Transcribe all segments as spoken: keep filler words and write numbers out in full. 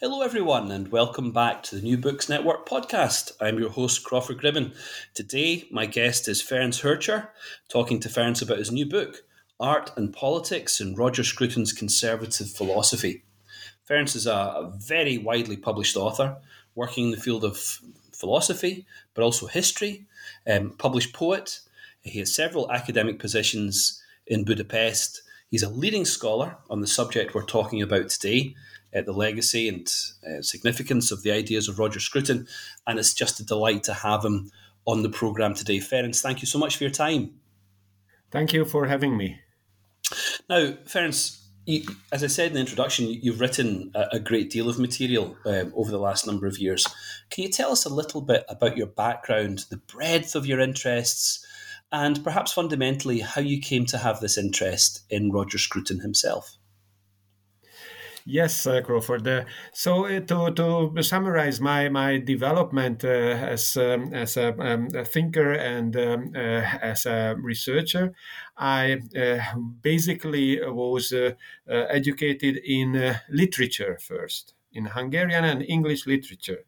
Hello everyone and welcome back to the New Books Network podcast. I'm your host Crawford Gribbon. Today my guest is Ferenc Hörcher, talking to Ferenc about his new book, Art and Politics in Roger Scruton's Conservative Philosophy. Ferenc is a, a very widely published author, working in the field of philosophy, but also history, um, published poet. He has several academic positions in Budapest. He's a leading scholar on the subject we're talking about today, the legacy and uh, significance of the ideas of Roger Scruton, and it's just a delight to have him on the programme today. Ferenc, thank you so much for your time. Thank you for having me. Now, Ferenc, you, as I said in the introduction, you've written a, a great deal of material um, over the last number of years. Can you tell us a little bit about your background, the breadth of your interests, and perhaps fundamentally how you came to have this interest in Roger Scruton himself? Yes, uh, Crawford. Uh, so uh, to to summarize my my development uh, as um, as a, um, a thinker and um, uh, as a researcher, I uh, basically was uh, uh, educated in uh, literature first, in Hungarian and English literature,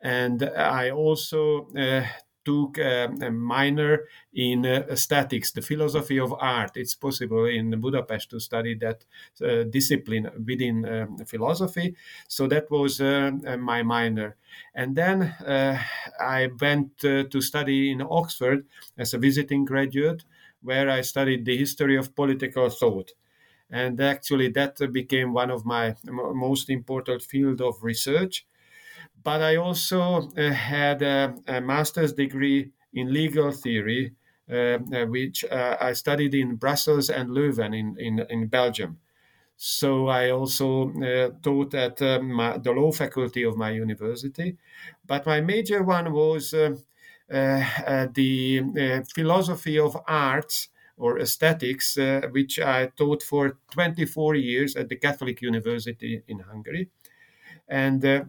and I also Uh, took uh, a minor in uh, aesthetics, the philosophy of art. It's possible in Budapest to study that uh, discipline within um, philosophy. So that was uh, my minor. And then uh, I went uh, to study in Oxford as a visiting graduate, where I studied the history of political thought. And actually that became one of my most important field of research. But I also uh, had a, a master's degree in legal theory, uh, which uh, I studied in Brussels and Leuven in, in, in Belgium. So I also uh, taught at uh, my, the law faculty of my university. But my major one was uh, uh, uh, the uh, philosophy of arts or aesthetics, uh, which I taught for twenty-four years at the Catholic University in Hungary. And Uh,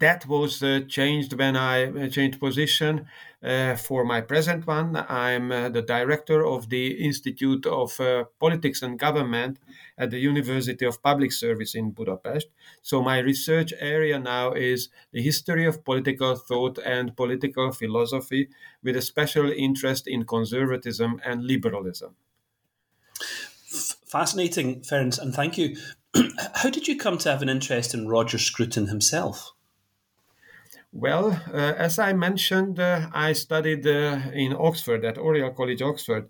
That was uh, changed when I changed position uh, for my present one. I'm uh, the director of the Institute of uh, Politics and Government at the University of Public Service in Budapest. So my research area now is the history of political thought and political philosophy, with a special interest in conservatism and liberalism. Fascinating, Ferenc, and thank you. How did you come to have an interest in Roger Scruton himself? Well, uh, as I mentioned, uh, I studied uh, in Oxford at Oriel College, Oxford,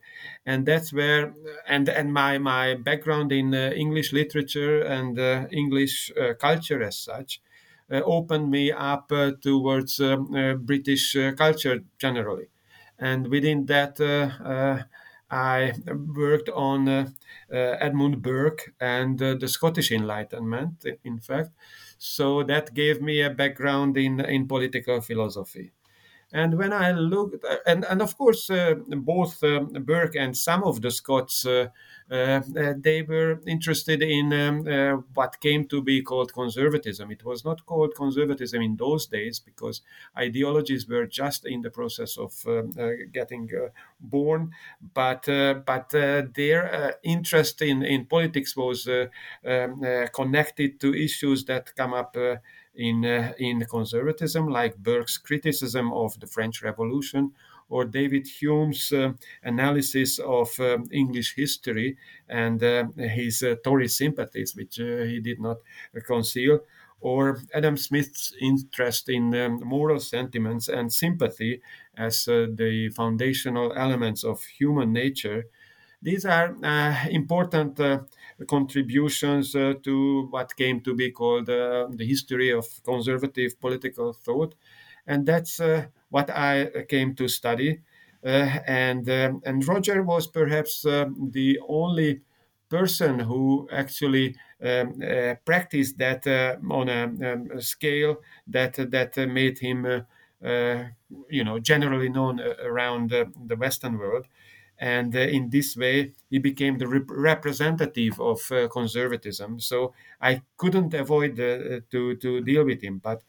and that's where and and my my background in uh, English literature and uh, English uh, culture as such uh, opened me up uh, towards um, uh, British uh, culture generally, and within that uh, uh, I worked on uh, uh, Edmund Burke and uh, the Scottish Enlightenment, in fact. So that gave me a background in, in political philosophy. And when I looked, and, and of course, uh, both um, Burke and some of the Scots, uh, uh, they were interested in um, uh, what came to be called conservatism. It was not called conservatism in those days because ideologies were just in the process of um, uh, getting uh, born. But uh, but uh, their uh, interest in, in politics was uh, um, uh, connected to issues that come up uh, In, uh, in conservatism, like Burke's criticism of the French Revolution or David Hume's uh, analysis of um, English history and uh, his uh, Tory sympathies, which uh, he did not conceal, or Adam Smith's interest in um, moral sentiments and sympathy as uh, the foundational elements of human nature. These are uh, important uh, contributions uh, to what came to be called uh, the history of conservative political thought. And that's uh, what I came to study. Uh, and, uh, and Roger was perhaps uh, the only person who actually um, uh, practice that uh, on a um, scale that uh, that uh, made him, uh, uh, you know, generally known uh, around uh, the Western world. And uh, in this way, he became the rep- representative of uh, conservatism. So I couldn't avoid uh, to, to deal with him. But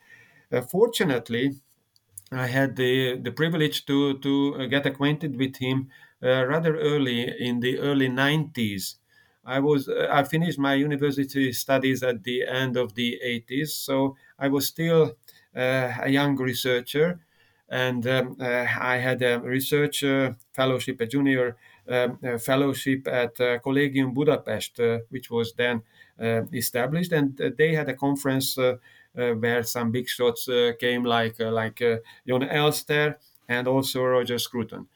uh, fortunately, I had the, the privilege to, to get acquainted with him uh, rather early, in the early nineties. I was uh, I finished my university studies at the end of the eighties, so I was still uh, a young researcher. And um, uh, I had a research uh, fellowship, a junior um, uh, fellowship at uh, Collegium Budapest, uh, which was then uh, established. And uh, they had a conference uh, uh, where some big shots uh, came, like uh, like uh, John Elster and also Roger Scruton.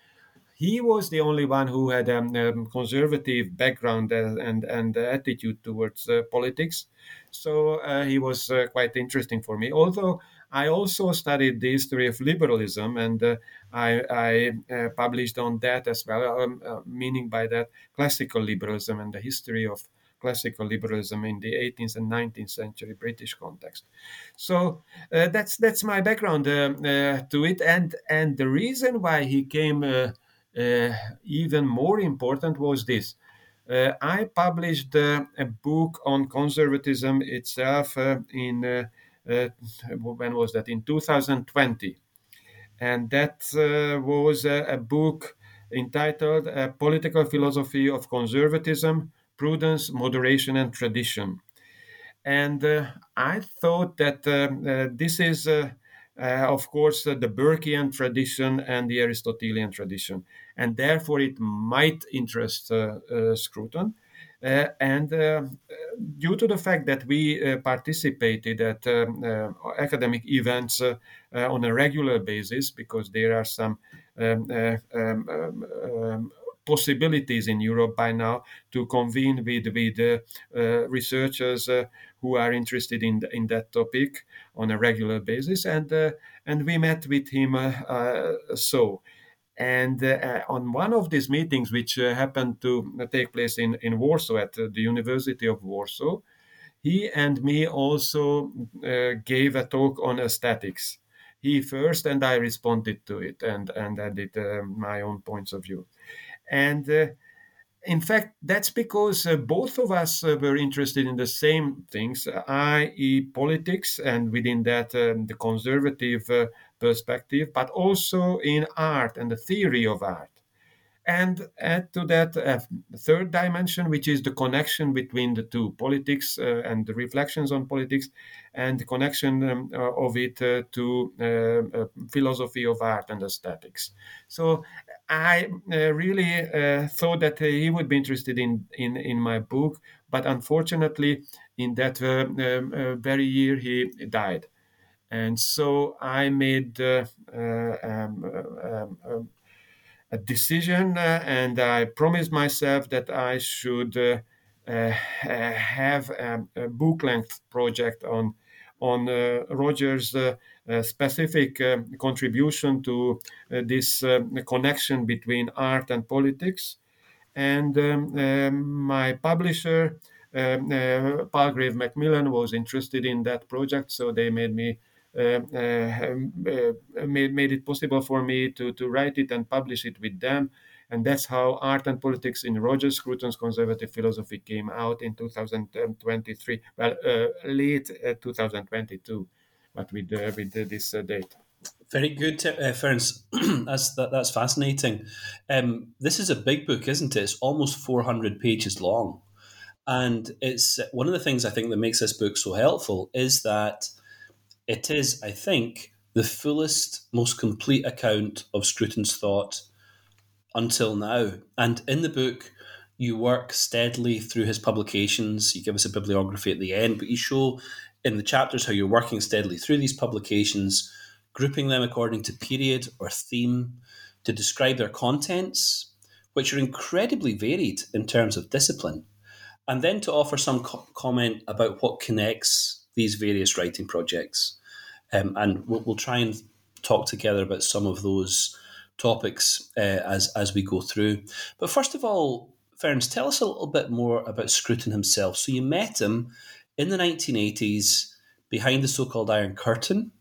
He was the only one who had a um, um, conservative background and, and, and attitude towards uh, politics. So uh, he was uh, quite interesting for me, although I also studied the history of liberalism, and uh, I, I uh, published on that as well, um, uh, meaning by that classical liberalism and the history of classical liberalism in the eighteenth and nineteenth century British context. So uh, that's that's my background uh, uh, to it, and and the reason why he came uh, uh, even more important was this. Uh, I published uh, a book on conservatism itself uh, in. Uh, Uh, when was that? In two thousand twenty. And that uh, was a, a book entitled A Political Philosophy of Conservatism, Prudence, Moderation and Tradition. And uh, I thought that uh, uh, this is, uh, uh, of course, uh, the Burkean tradition and the Aristotelian tradition. And therefore, it might interest uh, uh, Scruton. Uh, and uh, due to the fact that we uh, participated at um, uh, academic events uh, uh, on a regular basis, because there are some um, uh, um, um, possibilities in Europe by now to convene with, with uh, uh, researchers uh, who are interested in, the, in that topic on a regular basis. And, uh, and we met with him uh, uh, so. And uh, on one of these meetings, which uh, happened to take place in, in Warsaw at uh, the University of Warsaw, he and me also uh, gave a talk on aesthetics. He first, and I responded to it, and, and added uh, my own points of view. And uh, in fact, that's because uh, both of us uh, were interested in the same things, that is politics, and within that um, the conservative uh, perspective, but also in art and the theory of art. And add to that a third dimension, which is the connection between the two, politics uh, and the reflections on politics, and the connection um, of it uh, to uh, uh, philosophy of art and aesthetics. So I uh, really uh, thought that uh, he would be interested in, in, in my book, but unfortunately, in that uh, uh, very year, he died. And so I made uh, uh, um, uh, um, a decision, uh, and I promised myself that I should uh, uh, have a, a book-length project on on uh, Roger's uh, uh, specific uh, contribution to uh, this uh, connection between art and politics. And um, uh, my publisher, um, uh, Palgrave Macmillan, was interested in that project, so they made me. Uh, uh, uh, made, made it possible for me to, to write it and publish it with them. And that's how Art and Politics in Roger Scruton's Conservative Philosophy came out in two thousand twenty-three, well, uh, late uh, two thousand twenty-two, but with, uh, with uh, this uh, date. Very good, uh, Ferenc. that's, that, that's fascinating. Um, this is a big book, isn't it? It's almost four hundred pages long. And it's one of the things I think that makes this book so helpful is that it is, I think, the fullest, most complete account of Scruton's thought until now. And in the book, you work steadily through his publications. You give us a bibliography at the end, but you show in the chapters how you're working steadily through these publications, grouping them according to period or theme to describe their contents, which are incredibly varied in terms of discipline, and then to offer some co- comment about what connects these various writing projects. Um, and we'll, we'll try and talk together about some of those topics uh, as, as we go through. But first of all, Ferenc, tell us a little bit more about Scruton himself. So you met him in the nineteen eighties behind the so-called Iron Curtain.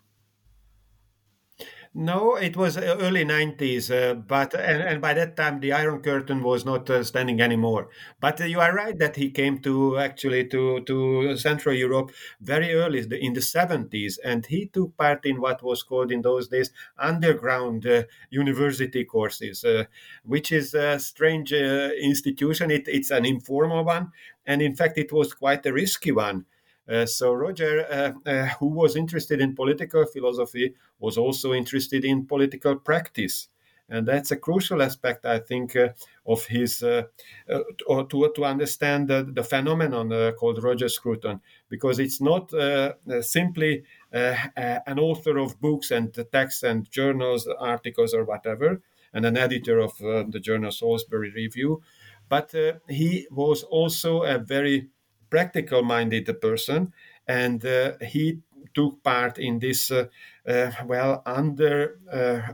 No, it was early nineties, uh, but and, and by that time the Iron Curtain was not uh, standing anymore. But uh, you are right that he came to actually to, to Central Europe very early in the seventies, and he took part in what was called in those days underground uh, university courses, uh, which is a strange uh, institution. It, it's an informal one, and in fact it was quite a risky one. Uh, so Roger, uh, uh, who was interested in political philosophy, was also interested in political practice. And that's a crucial aspect, I think, uh, of his, uh, uh, or to, to understand the, the phenomenon uh, called Roger Scruton, because it's not uh, simply uh, an author of books and texts and journals, articles or whatever, and an editor of uh, the journal Salisbury Review, but uh, he was also a very practical-minded person, and uh, he took part in this, uh, uh, well, underground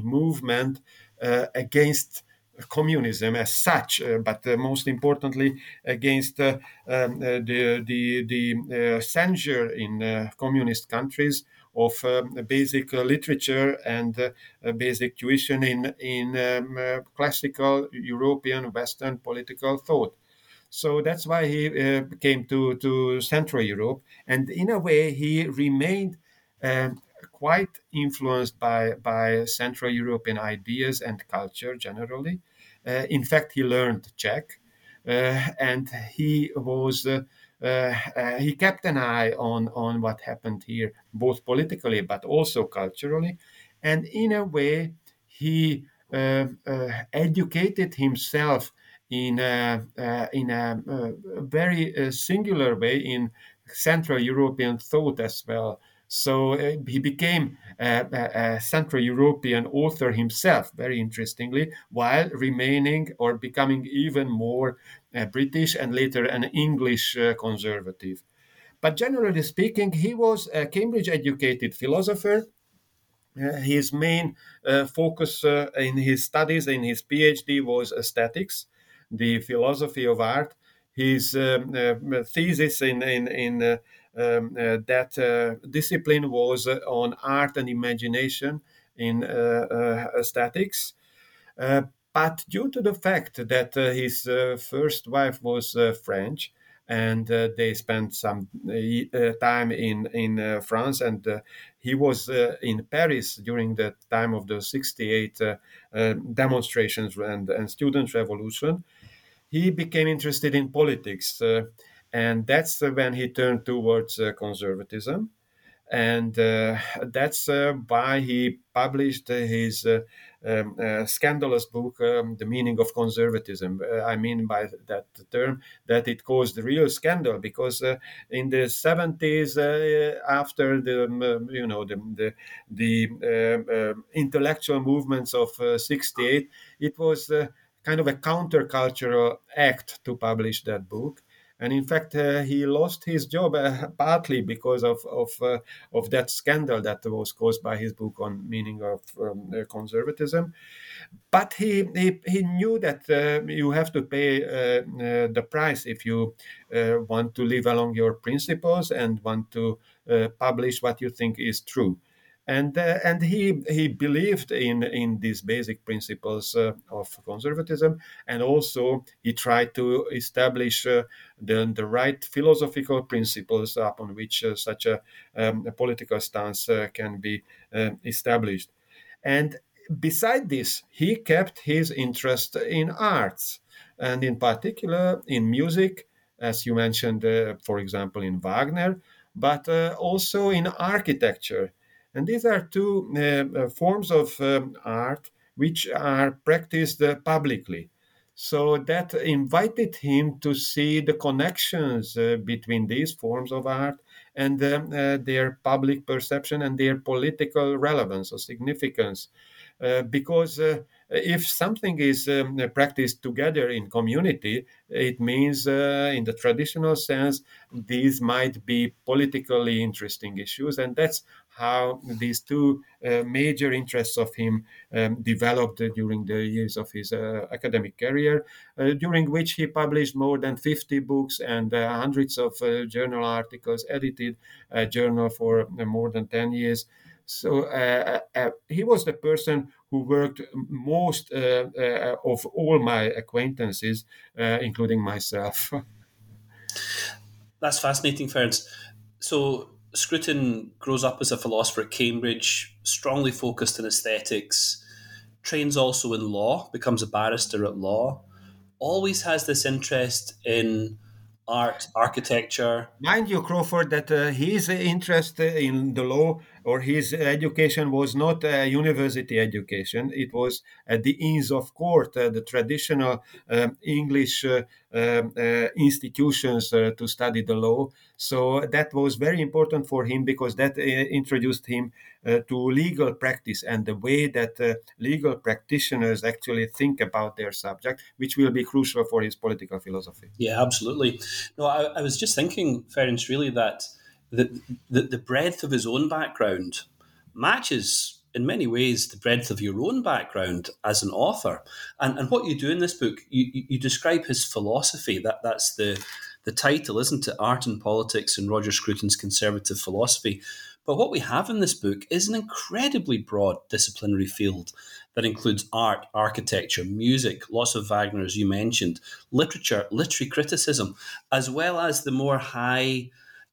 uh, um, movement uh, against communism as such, uh, but uh, most importantly against uh, um, uh, the the, the uh, censure in uh, communist countries of uh, basic uh, literature and uh, basic tuition in in um, uh, classical European Western political thought. So that's why he uh, came to, to Central Europe. And in a way, he remained um, quite influenced by, by Central European ideas and culture generally. Uh, in fact, he learned Czech. Uh, and he was uh, uh, uh, he kept an eye on, on what happened here, both politically but also culturally. And in a way, he uh, uh, educated himself in a, uh, in a, a very uh, singular way in Central European thought as well. So uh, he became a, a Central European author himself, very interestingly, while remaining or becoming even more uh, British and later an English uh, conservative. But generally speaking, he was a Cambridge-educated philosopher. Uh, his main uh, focus uh, in his studies, in his PhD, was aesthetics, the philosophy of art. His um, uh, thesis in, in, in uh, um, uh, that uh, discipline was uh, on art and imagination in uh, uh, aesthetics. Uh, but due to the fact that uh, his uh, first wife was uh, French, and uh, they spent some uh, time in, in uh, France, and uh, he was uh, in Paris during the time of the sixty-eight uh, uh, demonstrations and, and student revolution. He became interested in politics, uh, and that's when he turned towards uh, conservatism. And uh, that's uh, why he published his uh, um, uh, scandalous book, um, The Meaning of Conservatism. Uh, I mean by that term that it caused real scandal, because uh, in the seventies, uh, after the um, you know the the, the uh, uh, intellectual movements of uh, sixty-eight, it was uh, kind of a countercultural act to publish that book. And in fact, uh, he lost his job uh, partly because of of, uh, of that scandal that was caused by his book on meaning of um, uh, conservatism. But he he, he knew that uh, you have to pay uh, uh, the price if you uh, want to live along your principles and want to uh, publish what you think is true. And uh, and he he believed in, in these basic principles uh, of conservatism, and also he tried to establish uh, the the right philosophical principles upon which uh, such a, um, a political stance uh, can be uh, established. And beside this, he kept his interest in arts, and in particular in music, as you mentioned, uh, for example, in Wagner, but uh, also in architecture. And these are two uh, forms of um, art which are practiced uh, publicly. So that invited him to see the connections uh, between these forms of art and um, uh, their public perception and their political relevance or significance. Uh, because uh, if something is um, practiced together in community, it means uh, in the traditional sense, these might be politically interesting issues. And that's how these two uh, major interests of him um, developed during the years of his uh, academic career, uh, during which he published more than fifty books and uh, hundreds of uh, journal articles, edited a journal for more than ten years. So uh, uh, he was the person who worked most uh, uh, of all my acquaintances, uh, including myself. That's fascinating, Ferenc. So Scruton grows up as a philosopher at Cambridge, strongly focused in aesthetics, trains also in law, becomes a barrister at law, always has this interest in art, architecture. Mind you, Crawford, that uh, his interest in the law or his education was not a university education. It was at the Inns of Court, uh, the traditional um, English uh, um, uh, institutions uh, to study the law. So that was very important for him because that uh, introduced him uh, to legal practice and the way that uh, legal practitioners actually think about their subject, which will be crucial for his political philosophy. Yeah, absolutely. No, I, I was just thinking, Ferenc, really that The, the the breadth of his own background matches in many ways the breadth of your own background as an author. And and what you do in this book, you, you describe his philosophy. That that's the, the title, isn't it? Art and Politics and Roger Scruton's Conservative Philosophy. But what we have in this book is an incredibly broad disciplinary field that includes art, architecture, music, lots of Wagner, as you mentioned, literature, literary criticism, as well as the more high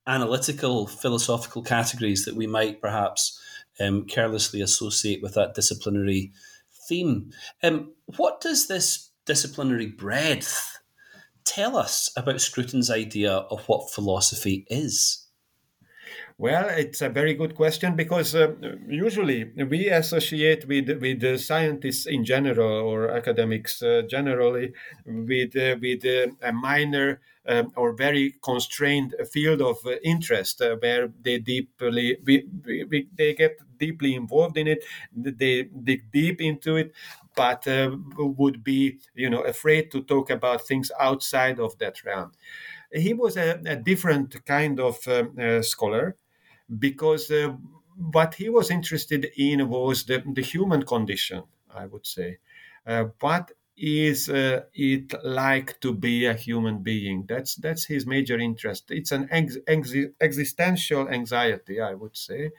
analytical, philosophical categories that we might perhaps um, carelessly associate with that disciplinary theme. Um, what does this disciplinary breadth tell us about Scruton's idea of what philosophy is? Well, it's a very good question because uh, usually we associate with with uh, scientists in general or academics uh, generally with uh, with uh, a minor um, or very constrained field of uh, interest uh, where they deeply we, we, we, they get deeply involved in it, they dig deep into it, but uh, would be you know afraid to talk about things outside of that realm. He was a, a different kind of um, uh, scholar, because uh, what he was interested in was the, the human condition, I would say. Uh, what is uh, it like to be a human being? That's that's his major interest. It's an ex- ex- existential anxiety, I would say.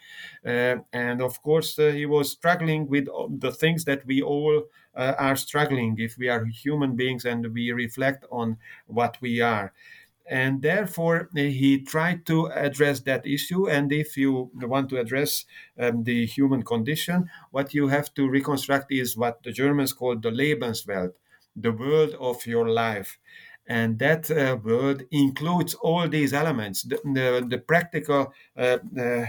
Uh, and of course, uh, he was struggling with the things that we all uh, are struggling if we are human beings and we reflect on what we are. And therefore, he tried to address that issue. And if you want to address um, the human condition, what you have to reconstruct is what the Germans called the Lebenswelt, the world of your life. And that uh, world includes all these elements, the, the, the practical uh, uh,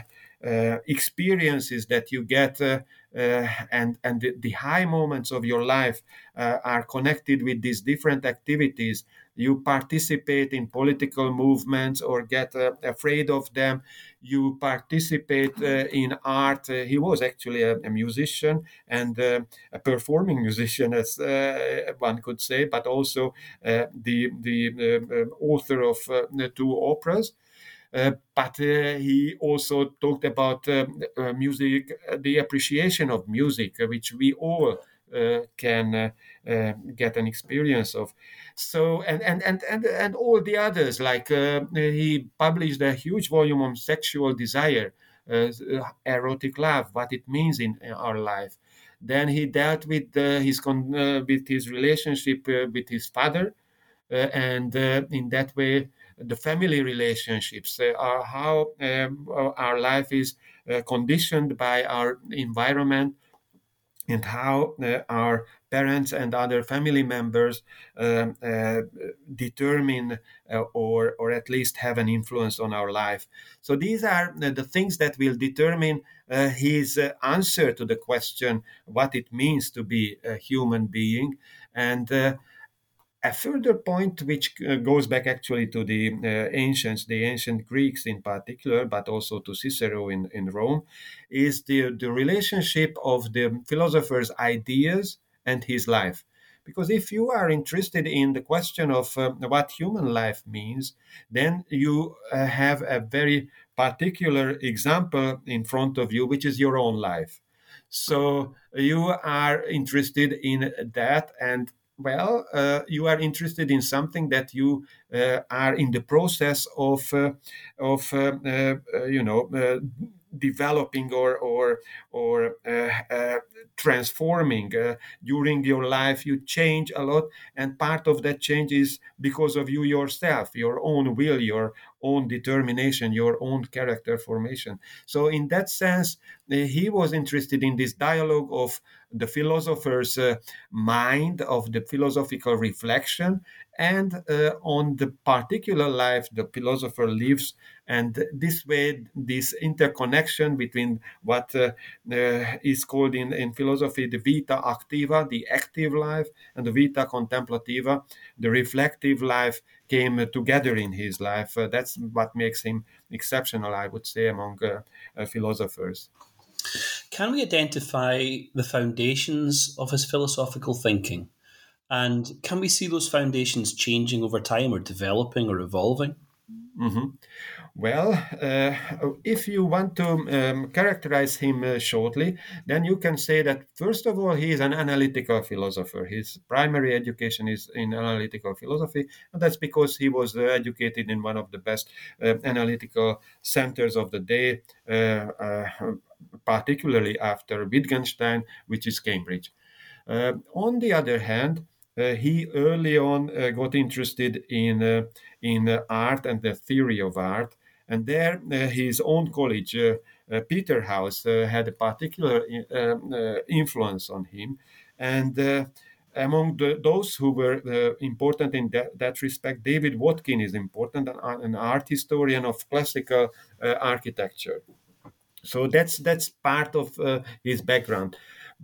uh, experiences that you get uh, Uh, and and the, the high moments of your life uh, are connected with these different activities. You participate in political movements or get uh, afraid of them. You participate uh, in art. Uh, he was actually a, a musician and uh, a performing musician, as uh, one could say, but also uh, the the uh, author of uh, the two operas. Uh, but uh, he also talked about uh, uh, music, uh, the appreciation of music, uh, which we all uh, can uh, uh, get an experience of. So, and and and and, and all the others, like uh, he published a huge volume on sexual desire, uh, erotic love, what it means in, in our life. Then he dealt with uh, his con- uh, with his relationship uh, with his father, uh, and uh, in that way. The family relationships uh, are how um, our life is uh, conditioned by our environment and how uh, our parents and other family members um, uh, determine uh, or or at least have an influence on our life. So these are the things that will determine uh, his uh, answer to the question what it means to be a human being. And uh, a further point, which goes back actually to the uh, ancients, the ancient Greeks in particular, but also to Cicero in, in Rome, is the, the relationship of the philosophers' ideas and his life. Because if you are interested in the question of um, what human life means, then you uh, have a very particular example in front of you, which is your own life. So you are interested in that, and well, uh, you are interested in something that you uh, are in the process of, uh, of uh, uh, you know, uh, developing or or or uh, uh, transforming uh, during your life. You change a lot, and part of that change is because of you yourself, your own will, your own determination, your own character formation. So, in that sense, uh, he was interested in this dialogue of the philosopher's uh, mind, of the philosophical reflection, and uh, on the particular life the philosopher lives. And this way, this interconnection between what uh, uh, is called in, in philosophy the vita activa, the active life, and the vita contemplativa, the reflective life, came together in his life. Uh, that's what makes him exceptional, I would say, among uh, uh, philosophers. Can we identify the foundations of his philosophical thinking? And can we see those foundations changing over time or developing or evolving? Mm-hmm. Well, uh, if you want to um, characterize him uh, shortly, then you can say that, first of all, he is an analytical philosopher. His primary education is in analytical philosophy, and that's because he was uh, educated in one of the best uh, analytical centers of the day, uh, uh, particularly after Wittgenstein, which is Cambridge. Uh, on the other hand, uh, he early on uh, got interested in uh, in uh, art and the theory of art. And there, uh, his own college, uh, uh, Peterhouse, uh, had a particular in, uh, uh, influence on him. And uh, among the, those who were uh, important in that, that respect, David Watkin is important, an, an art historian of classical uh, architecture. So that's that's part of uh, his background.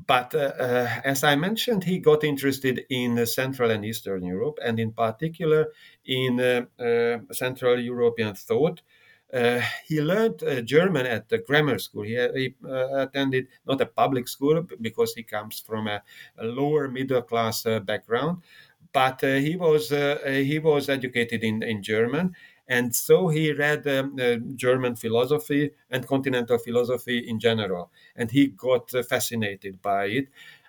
But uh, uh, as I mentioned, he got interested in uh, Central and Eastern Europe, and in particular in uh, uh, Central European thought. Uh, he learned uh, German at the grammar school. He, he uh, attended not a public school because he comes from a, a lower middle class uh, background, but uh, he was uh, he was educated in, in German. And so he read um, uh, German philosophy and continental philosophy in general, and he got uh, fascinated by it.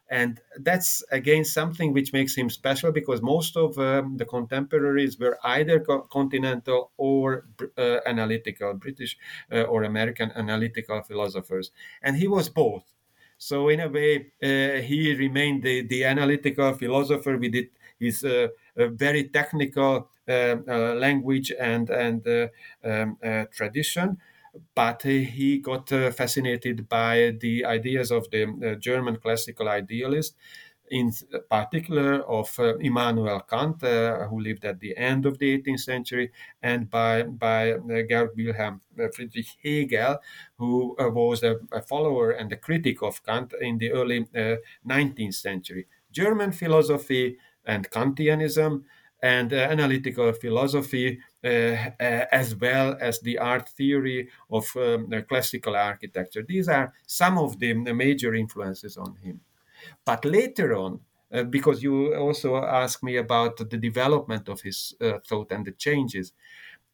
And that's, again, something which makes him special, because most of um, the contemporaries were either co- continental or uh, analytical, British uh, or American analytical philosophers. And he was both. So in a way, uh, he remained the, the analytical philosopher with it, his uh, a very technical uh, uh, language and, and uh, um, uh, tradition, but uh, he got uh, fascinated by the ideas of the uh, German classical idealist, in particular of uh, Immanuel Kant, uh, who lived at the end of the eighteenth century, and by, by uh, Georg Wilhelm Friedrich Hegel, who uh, was a, a follower and a critic of Kant in the early uh, nineteenth century. German philosophy and Kantianism, and uh, analytical philosophy, uh, uh, as well as the art theory of um, the classical architecture. These are some of the, the major influences on him. But later on, uh, because you also asked me about the development of his uh, thought and the changes,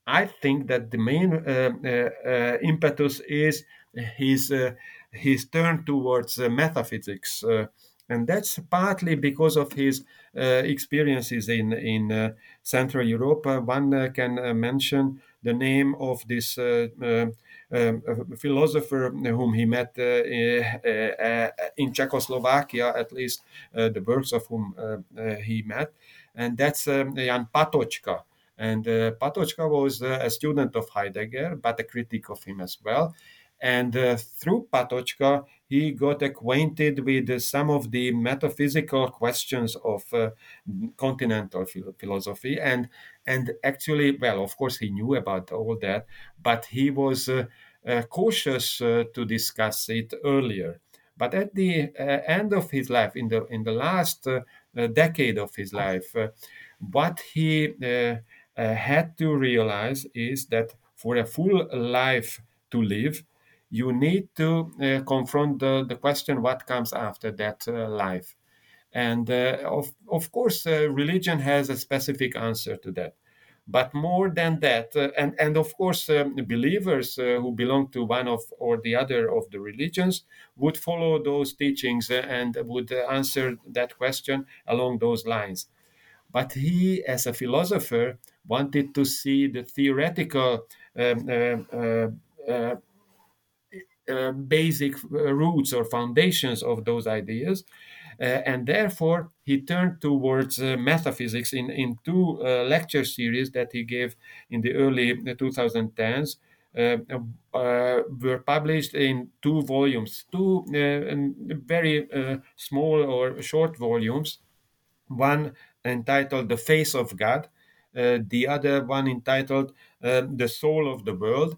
I think that the main uh, uh, uh, impetus is his, uh, his turn towards uh, metaphysics, uh, and that's partly because of his uh, experiences in, in uh, Central Europe. Uh, one uh, can uh, mention the name of this uh, uh, uh, philosopher whom he met uh, uh, uh, in Czechoslovakia, at least uh, the works of whom uh, uh, he met, and that's um, Jan Patochka. And uh, Patochka was uh, a student of Heidegger, but a critic of him as well. And uh, through Patochka, he got acquainted with uh, some of the metaphysical questions of uh, continental philo- philosophy. And and actually, well, of course, he knew about all that, but he was uh, uh, cautious uh, to discuss it earlier. But at the uh, end of his life, in the, in the last uh, decade of his life, uh, what he uh, uh, had to realize is that for a full life to live, you need to uh, confront the, the question, what comes after that uh, life? And uh, of, of course, uh, religion has a specific answer to that. But more than that, uh, and, and of course, um, believers uh, who belong to one of or the other of the religions would follow those teachings uh, and would uh, answer that question along those lines. But he, as a philosopher, wanted to see the theoretical um, uh, uh, uh, basic roots or foundations of those ideas. Uh, and therefore, he turned towards uh, metaphysics in, in two uh, lecture series that he gave in the early twenty tens, uh, uh, were published in two volumes, two uh, and very uh, small or short volumes, one entitled The Face of God, uh, the other one entitled uh, The Soul of the World.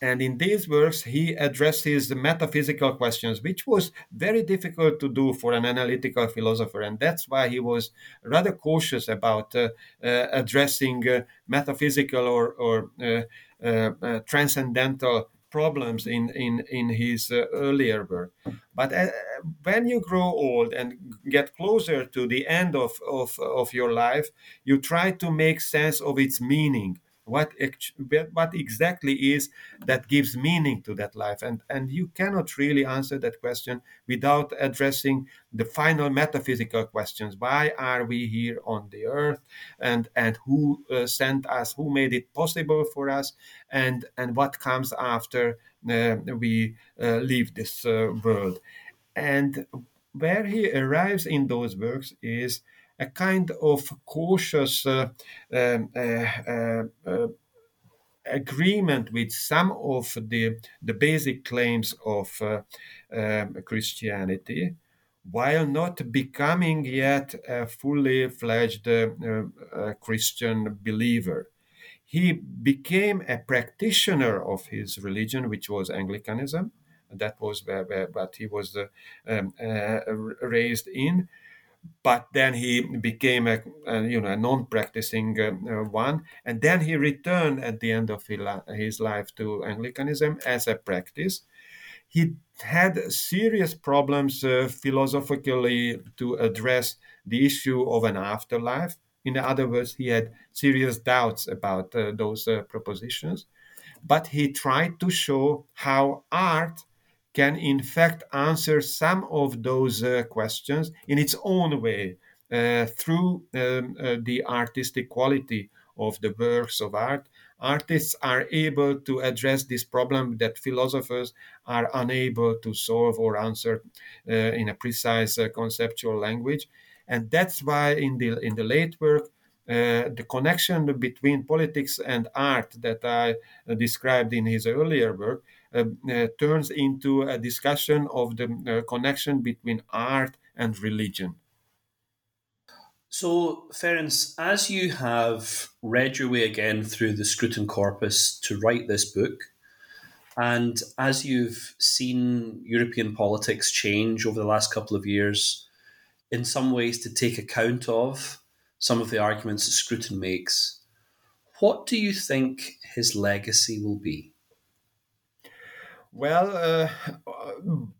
And in these works, he addresses metaphysical questions, which was very difficult to do for an analytical philosopher. And that's why he was rather cautious about uh, uh, addressing uh, metaphysical or, or uh, uh, uh, transcendental problems in, in, in his uh, earlier work. But uh, when you grow old and get closer to the end of, of, of your life, you try to make sense of its meaning. What what exactly is that gives meaning to that life? And, and you cannot really answer that question without addressing the final metaphysical questions. Why are we here on the earth? And, and who uh, sent us? Who made it possible for us? And, and what comes after uh, we uh, leave this uh, world? And where he arrives in those works is a kind of cautious uh, um, uh, uh, uh, agreement with some of the, the basic claims of uh, um, Christianity, while not becoming yet a fully fledged uh, uh, Christian believer. He became a practitioner of his religion, which was Anglicanism. That was where, where, what he was uh, um, uh, raised in. But then he became a, a you know a non-practicing uh, one, and then he returned at the end of his life to Anglicanism as a practice. He had serious problems uh, philosophically to address the issue of an afterlife. In other words, he had serious doubts about uh, those uh, propositions. But he tried to show how art can in fact answer some of those uh, questions in its own way uh, through um, uh, the artistic quality of the works of art. Artists are able to address this problem that philosophers are unable to solve or answer uh, in a precise uh, conceptual language. And that's why in the in the late work, Uh, the connection between politics and art that I uh, described in his earlier work uh, uh, turns into a discussion of the uh, connection between art and religion. So, Ferenc, as you have read your way again through the Scruton corpus to write this book, and as you've seen European politics change over the last couple of years, in some ways to take account of some of the arguments that Scruton makes, what do you think his legacy will be? Well, uh,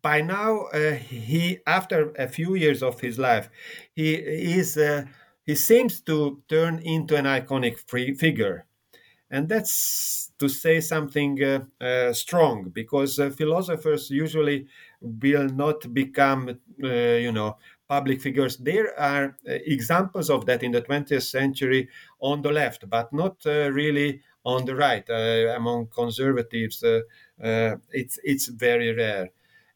by now, uh, he, after a few years of his life, he is uh, he seems to turn into an iconic free figure. And that's to say something uh, uh, strong, because uh, philosophers usually will not become, uh, you know, public figures. There are uh, examples of that in the twentieth century on the left, but not uh, really on the right. Uh, among conservatives, uh, uh, it's it's very rare.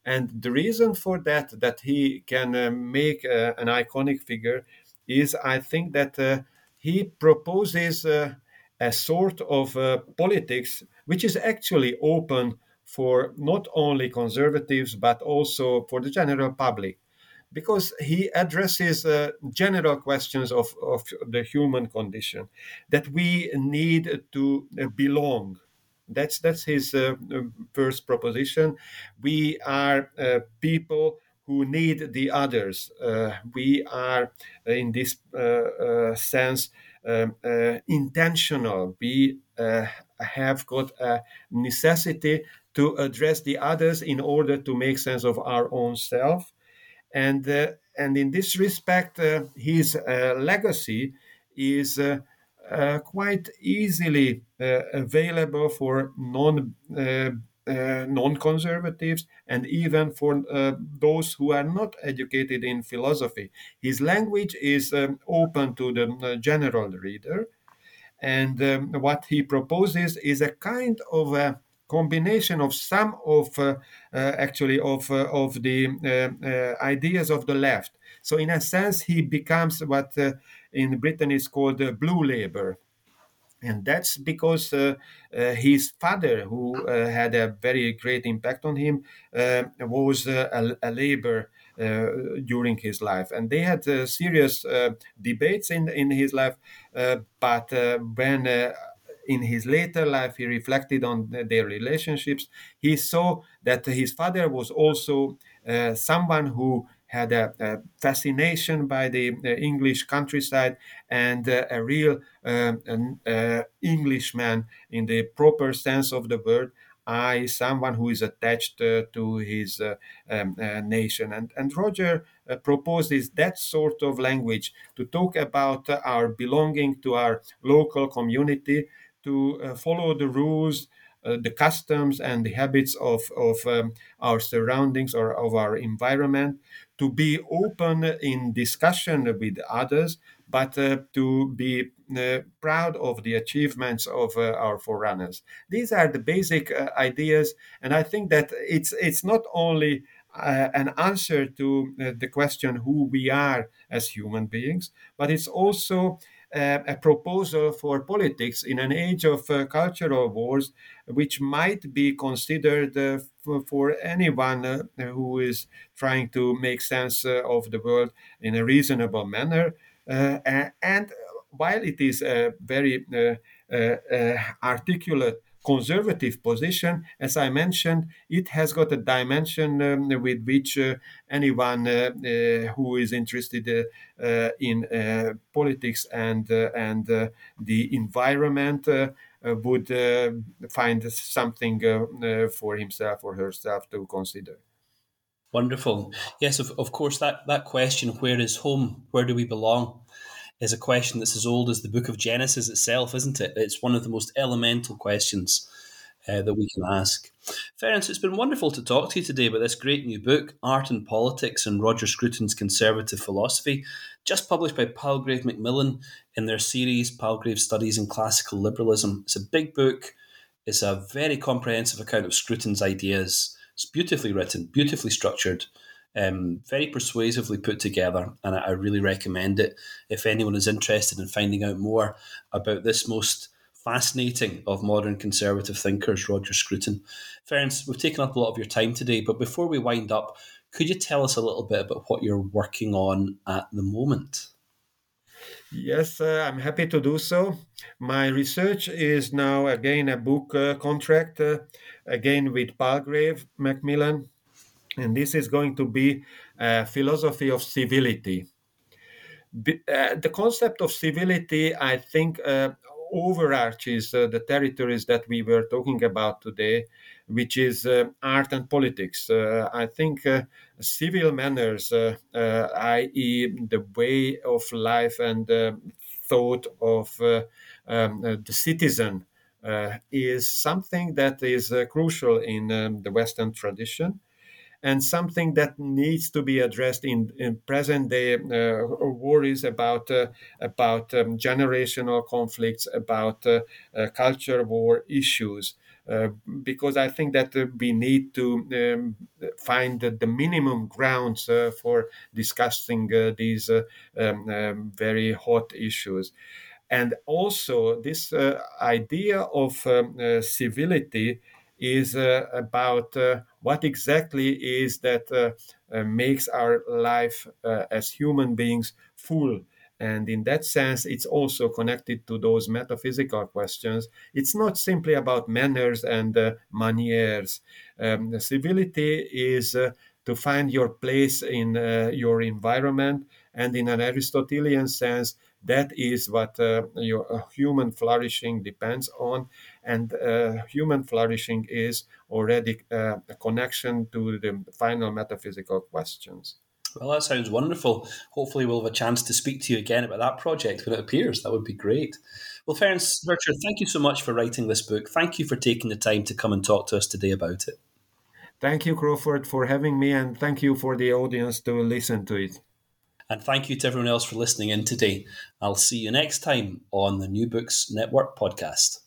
And the reason for that, that he can uh, make uh, an iconic figure, is I think that uh, he proposes uh, a sort of uh, politics which is actually open for not only conservatives, but also for the general public, because he addresses uh, general questions of, of the human condition, that we need to belong. That's, that's his uh, first proposition. We are uh, people who need the others. Uh, we are, in this uh, uh, sense, um, uh, intentional. We uh, have got a necessity to address the others in order to make sense of our own self. And uh, And in this respect, uh, his uh, legacy is uh, uh, quite easily uh, available for non, uh, uh, non-conservatives and even for uh, those who are not educated in philosophy. His language is um, open to the general reader. And um, what he proposes is a kind of a combination of some of uh, uh, actually of uh, of the uh, uh, ideas of the left. So in a sense, he becomes what uh, in Britain is called uh, blue labor, and that's because uh, uh, his father, who uh, had a very great impact on him, uh, was uh, a, a labor. Uh, during his life, and they had uh, serious uh, debates in in his life. Uh, but uh, when uh, in his later life he reflected on their relationships, he saw that his father was also uh, someone who had a, a fascination by the uh, English countryside and uh, a real uh, an, uh, Englishman in the proper sense of the word. I, someone who is attached uh, to his uh, um, uh, nation. And, and Roger uh, proposes that sort of language to talk about uh, our belonging to our local community, to uh, follow the rules, uh, the customs and the habits of, of um, our surroundings or of our environment, to be open in discussion with others, but uh, to be uh, proud of the achievements of uh, our forerunners. These are the basic uh, ideas, and I think that it's it's not only uh, an answer to uh, the question who we are as human beings, but it's also uh, a proposal for politics in an age of uh, cultural wars, which might be considered uh, f- for anyone uh, who is trying to make sense uh, of the world in a reasonable manner. Uh, and while it is a very uh, uh, articulate conservative position, as I mentioned, it has got a dimension um, with which uh, anyone uh, uh, who is interested uh, uh, in uh, politics and, uh, and uh, the environment uh, uh, would uh, find something uh, uh, for himself or herself to consider. Wonderful. Yes, of, of course, that, that question, where is home, where do we belong, is a question that's as old as the book of Genesis itself, isn't it? It's one of the most elemental questions uh, that we can ask. Ferenc, it's been wonderful to talk to you today about this great new book, Art and Politics and Roger Scruton's Conservative Philosophy, just published by Palgrave Macmillan in their series, Palgrave Studies in Classical Liberalism. It's a big book. It's a very comprehensive account of Scruton's ideas. It's beautifully written, beautifully structured, um, very persuasively put together, and I, I really recommend it if anyone is interested in finding out more about this most fascinating of modern conservative thinkers, Roger Scruton. Ferenc, we've taken up a lot of your time today, but before we wind up, could you tell us a little bit about what you're working on at the moment? Yes, uh, I'm happy to do so. My research is now again a book uh, contract, uh, again with Palgrave Macmillan, and this is going to be a philosophy of civility. Be, uh, the concept of civility, I think, uh, overarches uh, the territories that we were talking about today, which is uh, art and politics. Uh, I think uh, civil manners, uh, uh, that is the way of life and uh, thought of uh, um, uh, the citizen, uh, is something that is uh, crucial in um, the Western tradition, and something that needs to be addressed in, in present-day uh, worries about uh, about um, generational conflicts, about uh, uh, culture war issues, uh, because I think that uh, we need to um, find uh, the minimum grounds uh, for discussing uh, these uh, um, um, very hot issues. And also this uh, idea of um, uh, civility is uh, about uh, what exactly is that uh, uh, makes our life uh, as human beings full. And in that sense, it's also connected to those metaphysical questions. It's not simply about manners and uh, manières. Um, the civility is uh, to find your place in uh, your environment. And in an Aristotelian sense, that is what uh, your uh, human flourishing depends on, and uh, human flourishing is already uh, a connection to the final metaphysical questions. Well, that sounds wonderful. Hopefully we'll have a chance to speak to you again about that project when it appears. That would be great. Well, Ferenc Hörcher, thank you so much for writing this book. Thank you for taking the time to come and talk to us today about it. Thank you, Crawford, for having me, and thank you for the audience to listen to it. And thank you to everyone else for listening in today. I'll see you next time on the New Books Network podcast.